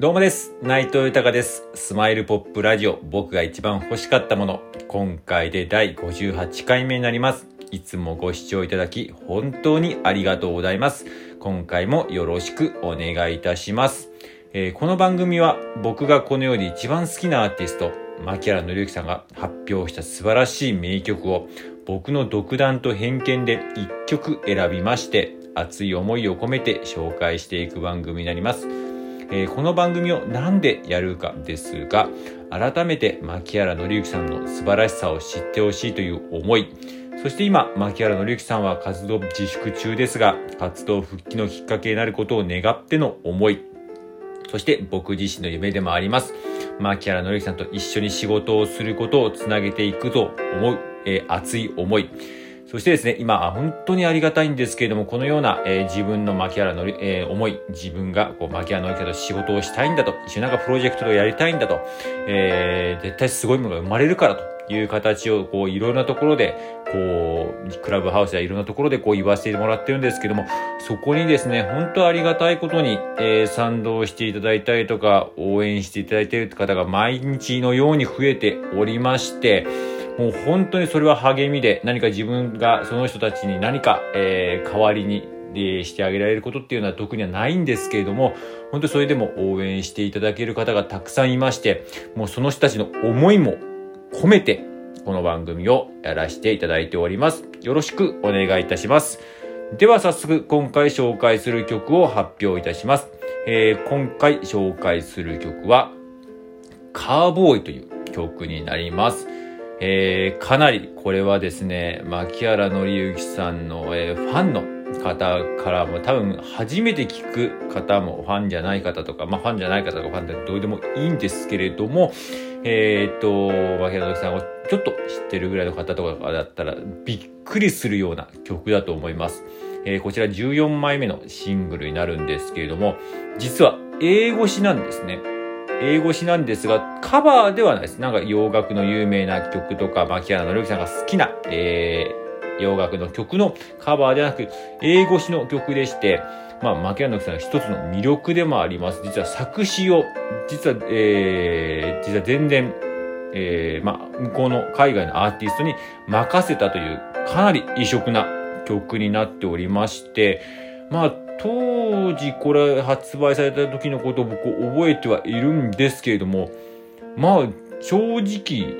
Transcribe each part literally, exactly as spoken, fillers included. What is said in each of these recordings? どうもです。内藤豊です。スマイルポップラジオ、僕が一番欲しかったもの。今回でだいごじゅうはちかいめになります。いつもご視聴いただき、本当にありがとうございます。今回もよろしくお願いいたします。えー、この番組は、僕がこの世で一番好きなアーティスト、牧原敬之さんが発表した素晴らしい名曲を、僕の独断と偏見で一曲選びまして、熱い思いを込めて紹介していく番組になります。えー、この番組をなんでやるかですが、改めて牧原敬之さんの素晴らしさを知ってほしいという思い、そして今牧原敬之さんは活動自粛中ですが、活動復帰のきっかけになることを願っての思い、そして僕自身の夢でもあります牧原敬之さんと一緒に仕事をすることをつなげていくと思う、えー、熱い思い、そしてですね、今本当にありがたいんですけれども、このような、えー、自分の牧原のり、えー、思い、自分がこう牧原のりさんと仕事をしたいんだと、一緒になんかプロジェクトをやりたいんだと、えー、絶対すごいものが生まれるからという形をこういろんなところでこうクラブハウスやいろんなところでこう言わせてもらってるんですけども、そこにですね、本当ありがたいことに、えー、賛同していただいたりとか応援していただいている方が毎日のように増えておりまして、もう本当にそれは励みで、何か自分がその人たちに何か、えー、代わりに、えー、してあげられることっていうのは特にはないんですけれども、本当それでも応援していただける方がたくさんいまして、もうその人たちの思いも込めてこの番組をやらせていただいております。よろしくお願いいたします。では早速今回紹介する曲を発表いたします。えー、今回紹介する曲はカーボーイという曲になります。えー、かなりこれはですね、牧原敬之さんの、えー、ファンの方からも、多分初めて聞く方もファンじゃない方とか、まあファンじゃない方とかファンでどうでもいいんですけれども、えー、っと牧原敬之さんをちょっと知ってるぐらいの方とかだったらびっくりするような曲だと思います。えー、こちらじゅうよんまいめのシングルになるんですけれども、実は英語詞なんですね。英語詞なんですが、カバーではないです。なんか洋楽の有名な曲とか、牧原敬之さんが好きな、えー、洋楽の曲のカバーではなく、英語詞の曲でして、まあ、牧原敬之さんの一つの魅力でもあります。実は作詞を、実は、えー、実は全然、えー、まあ、向こうの海外のアーティストに任せたという、かなり異色な曲になっておりまして、まあ、当時これ発売された時のことを僕覚えてはいるんですけれども、まあ正直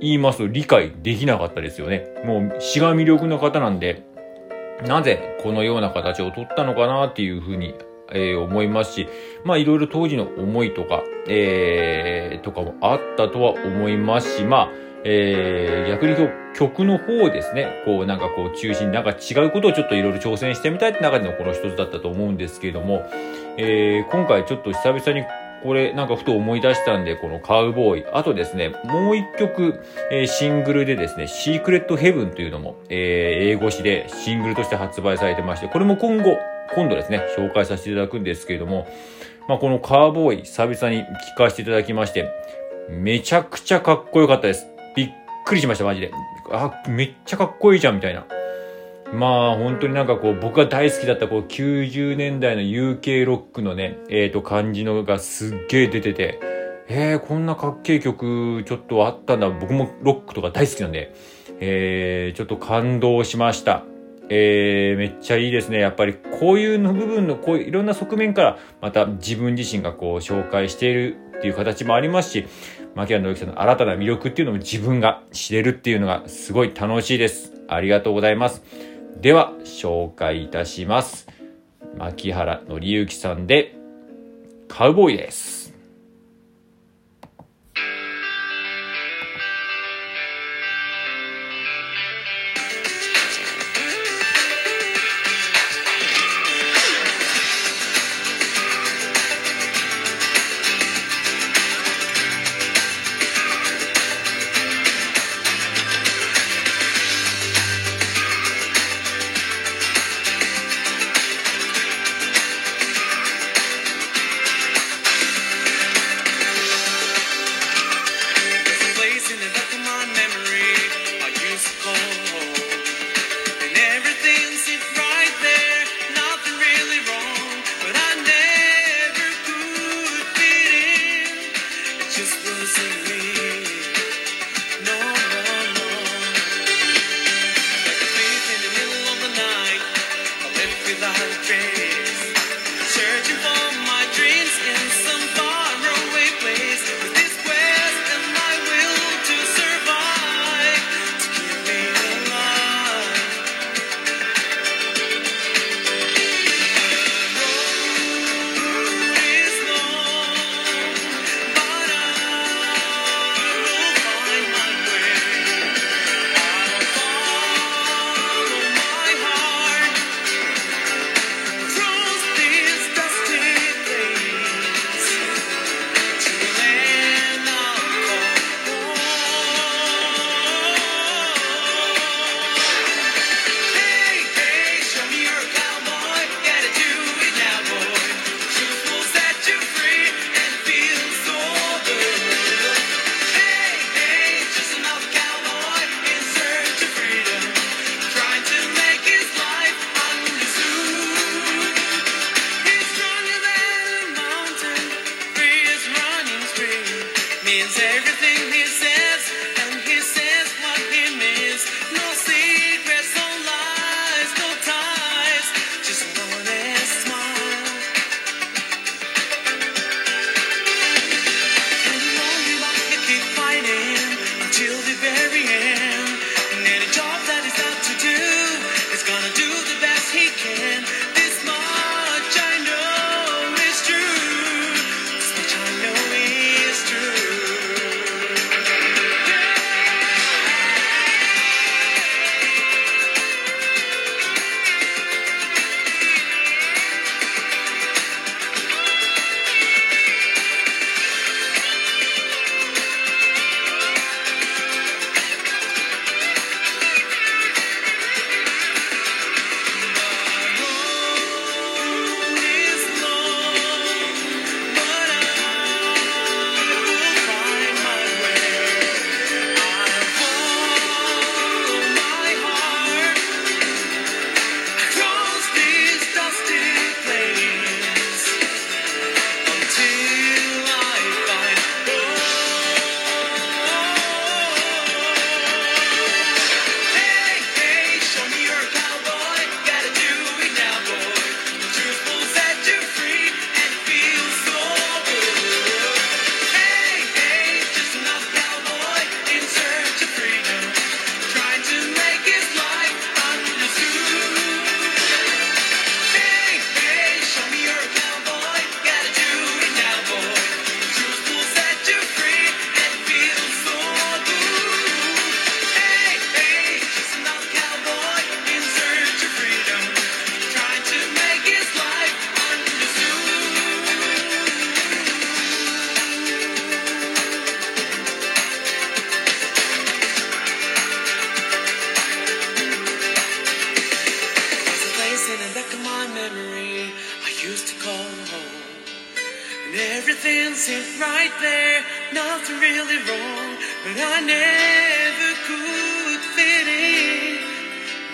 言いますと理解できなかったですよね。もう詩が魅力の方なんで、なぜこのような形を取ったのかなっていうふうに、えー、思いますし、まあいろいろ当時の思いとか、えー、とかもあったとは思いますし、まあえー、逆に今日曲の方ですね、こうなんかこう中心になんか違うことをちょっといろいろ挑戦してみたいって中でのこの一つだったと思うんですけれども、えー、今回ちょっと久々にこれなんかふと思い出したんで、このカウボーイ、あとですねもう一曲、えー、シングルでですね、シークレットヘブンというのも、えー、英語詞でシングルとして発売されてまして、これも今後今度ですね紹介させていただくんですけれども、まあこのカウボーイ久々に聴かせていただきまして、めちゃくちゃかっこよかったです。びっくりしました、マジで。あ、めっちゃかっこいいじゃんみたいな。まあ本当になんかこう僕が大好きだったこうきゅうじゅうねんだいの ユーケー ロックのね、えっと感じのがすっげー出てて、えー、こんなかっけー曲ちょっとあったんだ。僕もロックとか大好きなんで、えー、ちょっと感動しました。えー、めっちゃいいですね。やっぱりこういうの部分のこういういろんな側面からまた自分自身がこう紹介しているっていう形もありますし、牧原敬之さんの新たな魅力っていうのも自分が知れるっていうのがすごい楽しいです。ありがとうございます。では紹介いたします。牧原敬之さんでカウボーイです。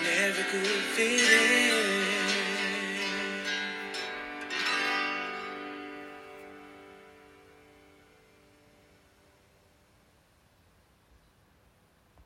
Never could fit in.